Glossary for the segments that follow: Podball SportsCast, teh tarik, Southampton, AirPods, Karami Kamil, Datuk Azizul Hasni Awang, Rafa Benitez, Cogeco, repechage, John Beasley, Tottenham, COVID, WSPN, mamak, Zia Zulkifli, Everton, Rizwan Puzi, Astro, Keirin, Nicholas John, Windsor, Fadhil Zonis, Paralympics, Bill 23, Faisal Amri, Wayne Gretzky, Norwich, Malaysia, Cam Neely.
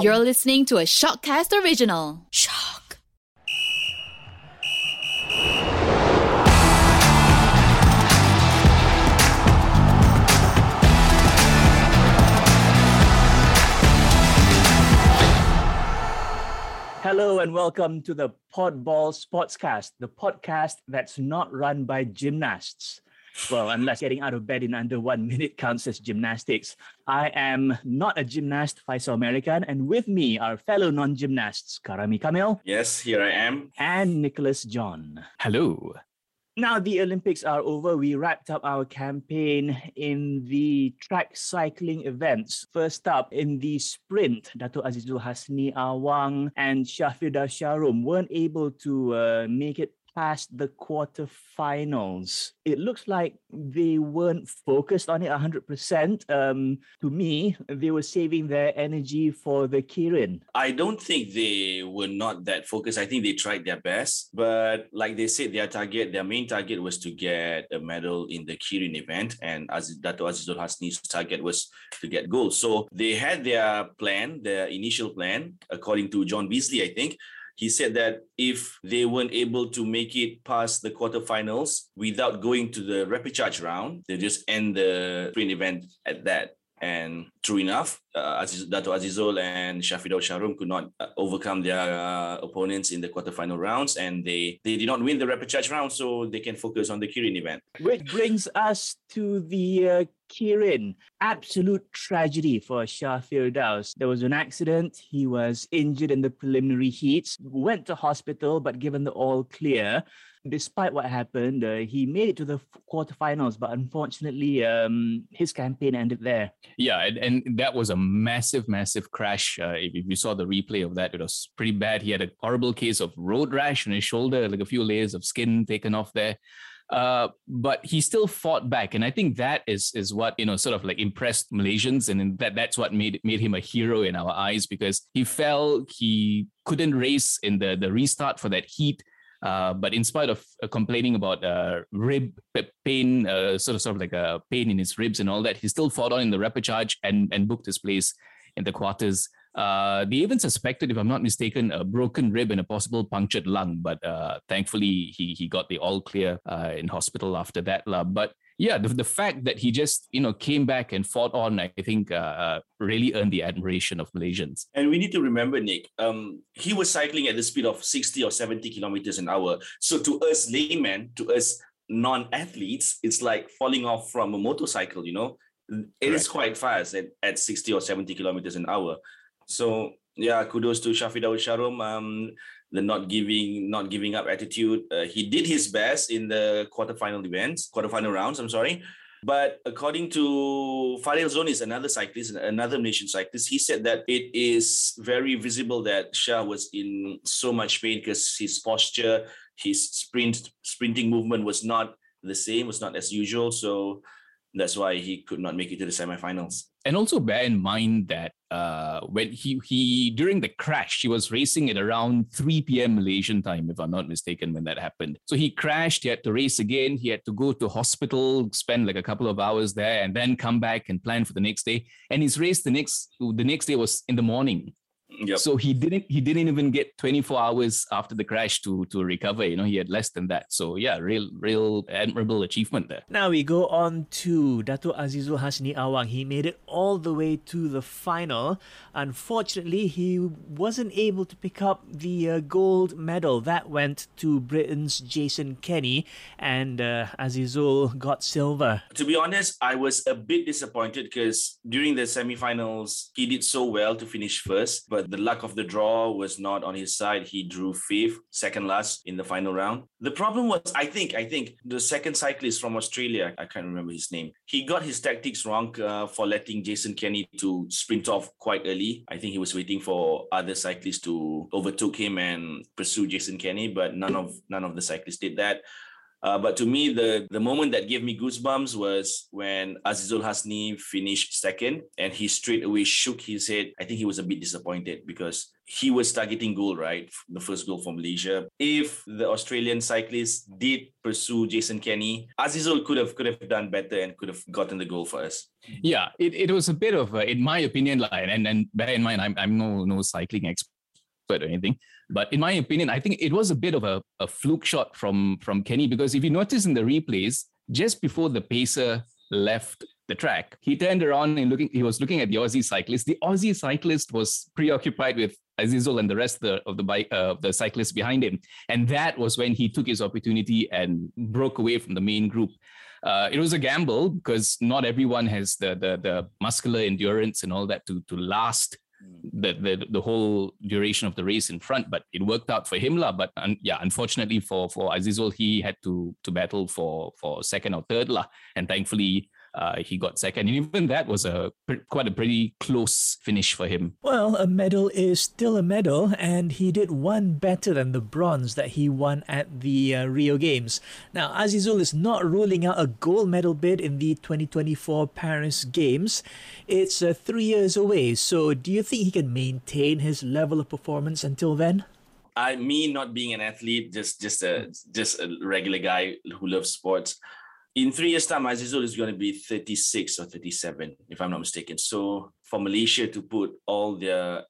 You're listening to a ShockCast original. Shock. Hello and welcome to the Podball SportsCast, the podcast that's not run by gymnasts. Well, unless getting out of bed in under 1 minute counts as gymnastics. I am not a gymnast, Faisal Amri, and with me are fellow non-gymnasts, Karami Kamil. Yes, here I am. And Nicholas John. Hello. Now the Olympics are over. We wrapped up our campaign in the track cycling events. First up, in the sprint, Datuk Azizul Hasni Awang and Shah Firda Shahrom weren't able to make it past the quarterfinals. It looks like they weren't focused on it 100%. To me, they were saving their energy for the Keirin. I don't think they were not that focused. I think they tried their best. But like they said, their main target was to get a medal in the Keirin event. And Dato' Azizul Hasni's target was to get gold. So they had their initial plan, according to John Beasley, I think. He said that if they weren't able to make it past the quarterfinals without going to the repechage round, they just end the sprint event at that. And true enough, Dato' Azizul and Shah Firda Shahrom could not overcome their opponents in the quarterfinal rounds, and they did not win the repechage round, so they can focus on the Keirin event. Which brings us to the Keirin. Absolute tragedy for Shah Firda. There was an accident. He was injured in the preliminary heats, went to hospital, but given the all clear. Despite what happened, he made it to the quarterfinals, but unfortunately, his campaign ended there. Yeah, and that was a massive crash. If you saw the replay of that, it was pretty bad. He had a horrible case of road rash on his shoulder, like a few layers of skin taken off there. But he still fought back, and I think that is what, you know, sort of like impressed Malaysians, and that's what made him a hero in our eyes, because he fell, he couldn't race in the restart for that heat. But in spite of complaining about rib pain, sort of like pain in his ribs and all that, he still fought on in the repechage and booked his place in the quarters. They even suspected, if I'm not mistaken, a broken rib and a possible punctured lung. But thankfully, he got the all clear in hospital after that. But yeah, the fact that he just, you know, came back and fought on, I think, really earned the admiration of Malaysians. And we need to remember, Nick, he was cycling at the speed of 60 or 70 kilometers an hour. So to us laymen, to us non-athletes, it's like falling off from a motorcycle, you know. It is quite fast at 60 or 70 kilometers an hour. So yeah, kudos to Shah Firda Shahrom. The not giving up attitude. He did his best in the quarterfinal rounds. But according to Fadhil Zonis, another Malaysian cyclist, he said that it is very visible that Shah was in so much pain because his posture, his sprinting movement was not the same, was not as usual. So that's why he could not make it to the semifinals. And also bear in mind that when he during the crash, he was racing at around 3 p.m. Malaysian time, if I'm not mistaken, when that happened. So he crashed, he had to race again, he had to go to hospital, spend like a couple of hours there, and then come back and plan for the next day. And his race the next day was in the morning. Yep. So he didn't even get 24 hours after the crash to recover. You know, he had less than that. So yeah, real admirable achievement there. Now we go on to Dato' Azizul Hasni Awang. He made it all the way to the final. Unfortunately, he wasn't able to pick up the gold medal. That went to Britain's Jason Kenny, and Azizul got silver. To be honest, I was a bit disappointed because during the semifinals, he did so well to finish first, but the luck of the draw was not on his side. He drew fifth, second last in the final round. The problem was, I think the second cyclist from Australia, I can't remember his name, he got his tactics wrong for letting Jason Kenny to sprint off quite early. I think he was waiting for other cyclists to overtake him and pursue Jason Kenny, but none of the cyclists did that. But to me, the moment that gave me goosebumps was when Azizul Hasni finished second and he straight away shook his head. I think he was a bit disappointed because he was targeting goal, right? The first goal for Malaysia. If the Australian cyclist did pursue Jason Kenny, Azizul could have done better and could have gotten the goal for us. Yeah, it was a bit of, in my opinion, and bear in mind, I'm no cycling expert or anything. But in my opinion, I think it was a bit of a fluke shot from Kenny, because if you notice in the replays, just before the pacer left the track, he turned around and he was looking at the Aussie cyclist. The Aussie cyclist was preoccupied with Azizul and the rest of the cyclists behind him. And that was when he took his opportunity and broke away from the main group. It was a gamble because not everyone has the muscular endurance and all that to last the whole duration of the race in front, but it worked out for him lah. But unfortunately for Azizul, he had to battle for second or third lah, and thankfully he got second. And even that was quite a pretty close finish for him. Well, a medal is still a medal, and he did one better than the bronze that he won at the Rio Games. Now, Azizul is not ruling out a gold medal bid in the 2024 Paris Games. It's 3 years away, so do you think he can maintain his level of performance until then? Me not being an athlete, just a regular guy who loves sports, in 3 years' time, Azizul is going to be 36 or 37, if I'm not mistaken. So for Malaysia to put all their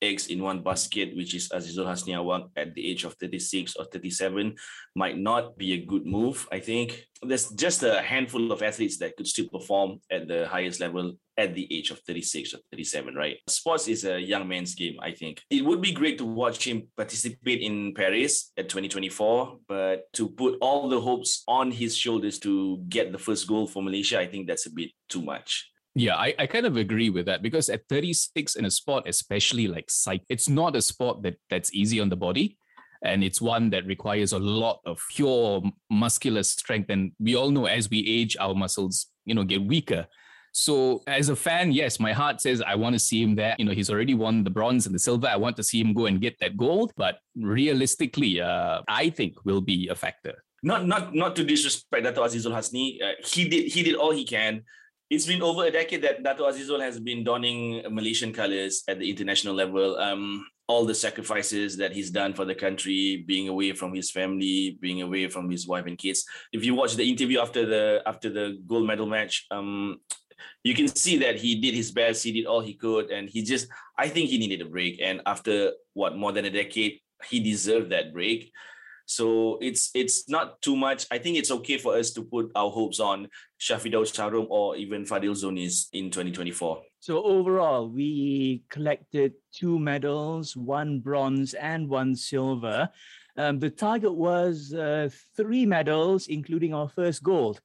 eggs in one basket, which is Azizul Hasni Awang at the age of 36 or 37, might not be a good move, I think. There's just a handful of athletes that could still perform at the highest level at the age of 36 or 37, right? Sports is a young man's game, I think. It would be great to watch him participate in Paris at 2024, but to put all the hopes on his shoulders to get the first goal for Malaysia, I think that's a bit too much. Yeah, I kind of agree with that, because at 36 in a sport, especially like cycling, it's not a sport that's easy on the body. And it's one that requires a lot of pure muscular strength. And we all know as we age, our muscles, get weaker. So as a fan, yes, my heart says I want to see him there. He's already won the bronze and the silver. I want to see him go and get that gold. But realistically, I think will be a factor. Not to disrespect Dato' Azizul Hasni. He did all he can. It's been over a decade that Dato' Azizul has been donning Malaysian colours at the international level. All the sacrifices that he's done for the country, being away from his family, being away from his wife and kids. If you watch the interview after the gold medal match, you can see that he did his best, he did all he could, and I think he needed a break. And after more than a decade, he deserved that break. So it's not too much. I think it's okay for us to put our hopes on Shah Firda Shahrom or even Fadhil Zonis in 2024. So overall, we collected 2 medals, 1 bronze and 1 silver. The target was 3 medals, including our first gold.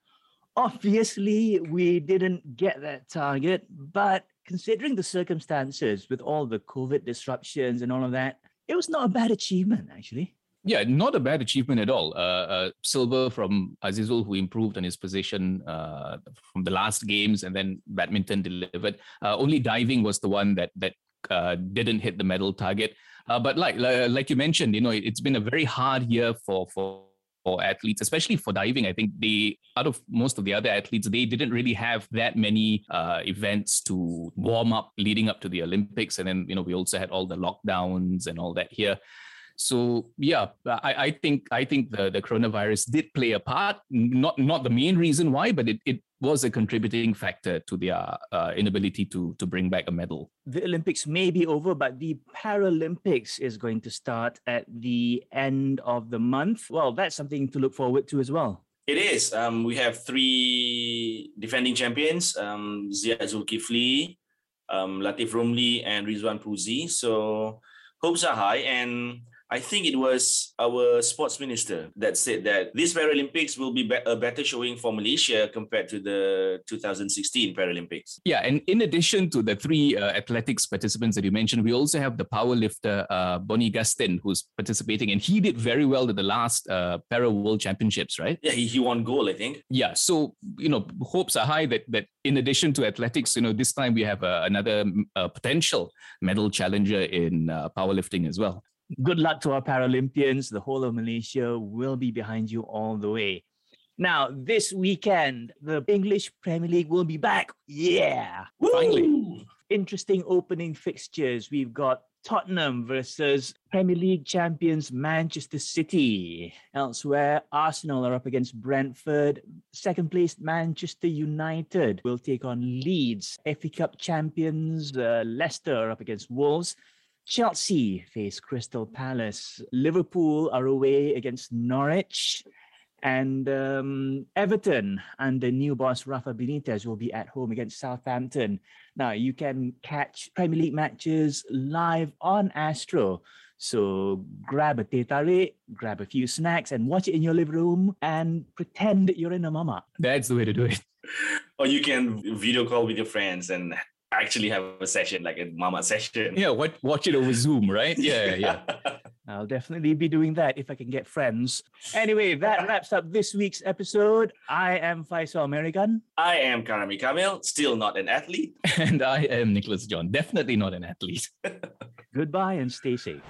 Obviously, we didn't get that target, but considering the circumstances with all the COVID disruptions and all of that, it was not a bad achievement, actually. Yeah, not a bad achievement at all. Silver from Azizul, who improved on his position from the last games, and then badminton delivered. Only diving was the one that didn't hit the medal target. But like you mentioned, it's been a very hard year for athletes, especially for diving. I think out of most of the other athletes, they didn't really have that many events to warm up leading up to the Olympics. And then, we also had all the lockdowns and all that here. So yeah, I think the coronavirus did play a part, not the main reason why, but it was a contributing factor to their inability to bring back a medal. The Olympics may be over, but the Paralympics is going to start at the end of the month. Well, that's something to look forward to as well. It is. We have 3 defending champions, Zia Zulkifli, Latif Romli and Rizwan Puzi. So hopes are high, and I think it was our sports minister that said that this Paralympics will be a better showing for Malaysia compared to the 2016 Paralympics. Yeah, and in addition to the 3 athletics participants that you mentioned, we also have the powerlifter Bonnie Gustin, who's participating, and he did very well at the last Para World Championships, right? Yeah, he won gold, I think. Yeah, so, hopes are high that in addition to athletics, this time we have another potential medal challenger in powerlifting as well. Good luck to our Paralympians. The whole of Malaysia will be behind you all the way. Now, this weekend, the English Premier League will be back. Yeah. Woo! Finally. Interesting opening fixtures. We've got Tottenham versus Premier League champions Manchester City. Elsewhere, Arsenal are up against Brentford. Second place, Manchester United will take on Leeds. FA Cup champions Leicester are up against Wolves. Chelsea face Crystal Palace. Liverpool are away against Norwich. And Everton and the new boss, Rafa Benitez, will be at home against Southampton. Now, you can catch Premier League matches live on Astro. So grab a teh tarik, grab a few snacks and watch it in your living room and pretend you're in a mamak. That's the way to do it. Or you can video call with your friends and actually have a session, like a mama session. Yeah, watch it over Zoom, right? Yeah, yeah. I'll definitely be doing that if I can get friends. Anyway, that wraps up this week's episode. I am Faisal Amri. I am Karami Kamil, still not an athlete. And I am Nicholas John, definitely not an athlete. Goodbye and stay safe.